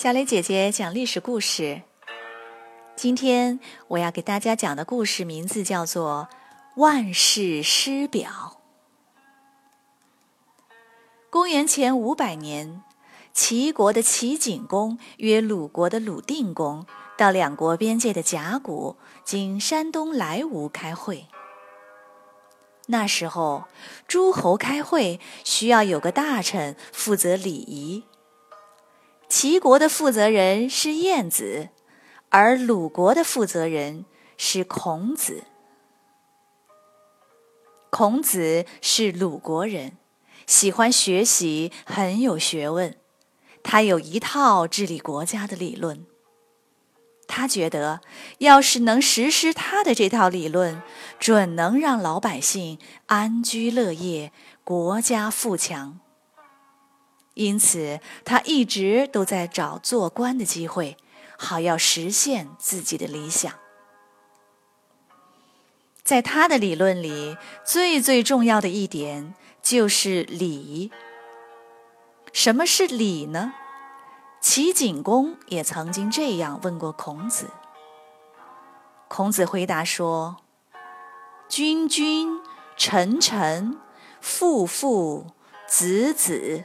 小蕾姐姐讲历史故事。今天我要给大家讲的故事名字叫做《万世师表》。公元前500年，齐国的齐景公约鲁国的鲁定公到两国边界的甲谷（今山东莱芜）开会。那时候，诸侯开会需要有个大臣负责礼仪。齐国的负责人是晏子，而鲁国的负责人是孔子。孔子是鲁国人，喜欢学习，很有学问。他有一套治理国家的理论。他觉得，要是能实施他的这套理论，准能让老百姓安居乐业，国家富强。因此，他一直都在找做官的机会，好要实现自己的理想。在他的理论里，最重要的一点就是礼。什么是礼呢？齐景公也曾经这样问过孔子。孔子回答说：“君君，臣臣，父父，子子。”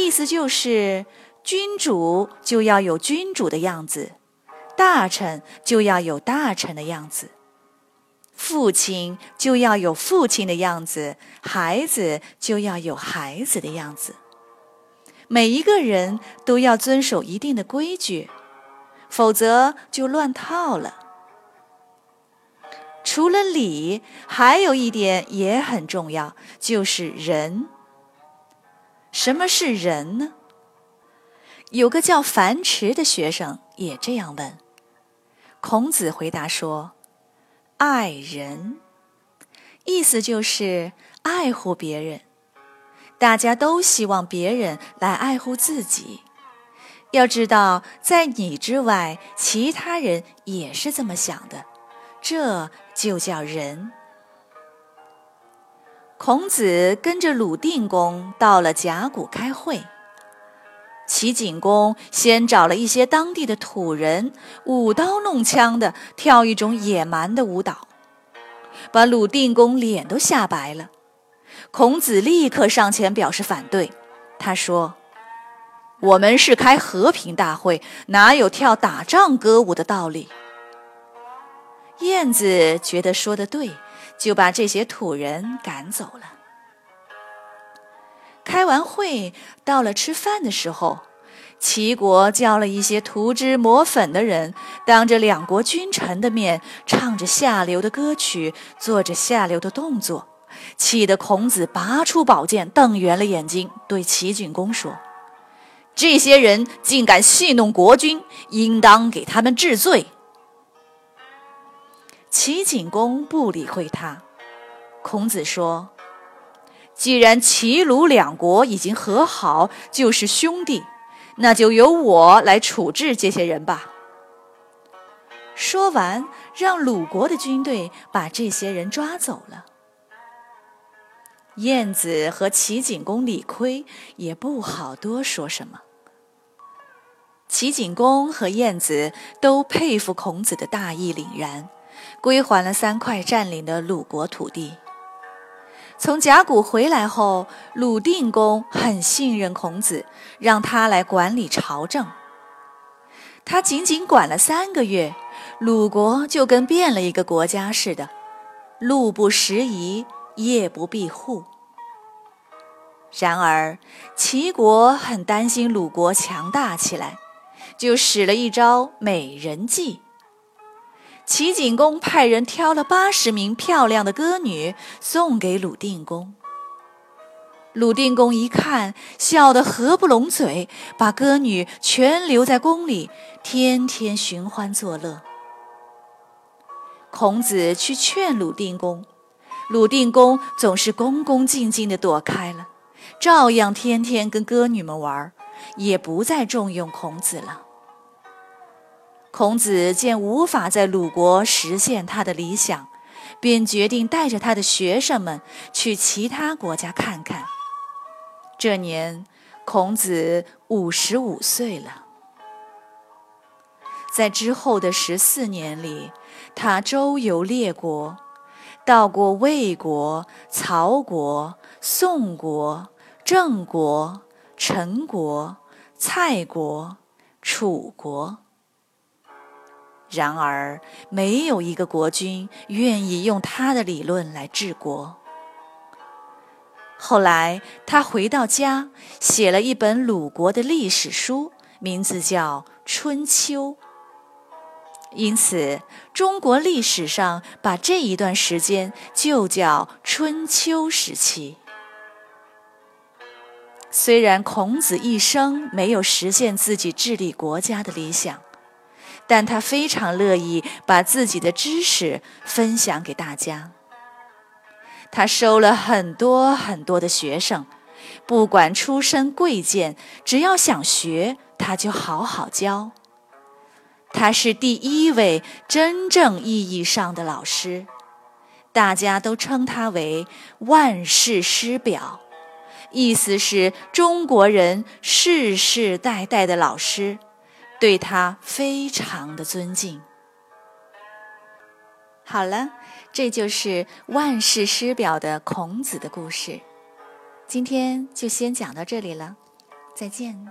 意思就是，君主就要有君主的样子，大臣就要有大臣的样子，父亲就要有父亲的样子，孩子就要有孩子的样子。每一个人都要遵守一定的规矩，否则就乱套了。除了礼，还有一点也很重要，就是仁。什么是仁呢？有个叫樊迟的学生也这样问。孔子回答说：“爱人。”意思就是爱护别人。大家都希望别人来爱护自己。要知道，在你之外，其他人也是这么想的，这就叫仁。孔子跟着鲁定公到了甲骨开会。齐景公先找了一些当地的土人，舞刀弄枪的跳一种野蛮的舞蹈，把鲁定公脸都吓白了。孔子立刻上前表示反对，他说：“我们是开和平大会，哪有跳打仗歌舞的道理？”晏子觉得说得对，就把这些土人赶走了。开完会，到了吃饭的时候，齐国叫了一些涂脂抹粉的人，当着两国君臣的面，唱着下流的歌曲，做着下流的动作，气得孔子拔出宝剑，瞪圆了眼睛，对齐景公说：“这些人竟敢戏弄国君，应当给他们治罪。”齐景公不理会他。孔子说：“既然齐鲁两国已经和好，就是兄弟，那就由我来处置这些人吧。”说完，让鲁国的军队把这些人抓走了。晏子和齐景公理亏，也不好多说什么。齐景公和晏子都佩服孔子的大义凛然，归还了3块占领的鲁国土地。从甲骨回来后，鲁定公很信任孔子，让他来管理朝政。他仅管了3个月，鲁国就跟变了一个国家似的，路不拾遗，夜不闭户。然而，齐国很担心鲁国强大起来，就使了一招美人计。齐景公派人挑了80名漂亮的歌女送给鲁定公。鲁定公一看，笑得合不拢嘴，把歌女全留在宫里，天天寻欢作乐。孔子去劝鲁定公，鲁定公总是恭恭敬敬地躲开了，照样天天跟歌女们玩，也不再重用孔子了。孔子见无法在鲁国实现他的理想，便决定带着他的学生们去其他国家看看。这年，孔子55岁了。在之后的14年里，他周游列国，到过魏国、曹国、宋国、郑国、陈国、蔡国、楚国。然而，没有一个国君愿意用他的理论来治国。后来，他回到家，写了一本鲁国的历史书，名字叫《春秋》。因此，中国历史上把这一段时间就叫春秋时期。虽然孔子一生没有实现自己治理国家的理想，但他非常乐意把自己的知识分享给大家。他收了很多的学生，不管出身贵贱，只要想学，他就好好教。他是第1位真正意义上的老师，大家都称他为万世师表，意思是中国人世世代代的老师，对他非常的尊敬。好了，这就是万世师表的孔子的故事。今天就先讲到这里了，再见。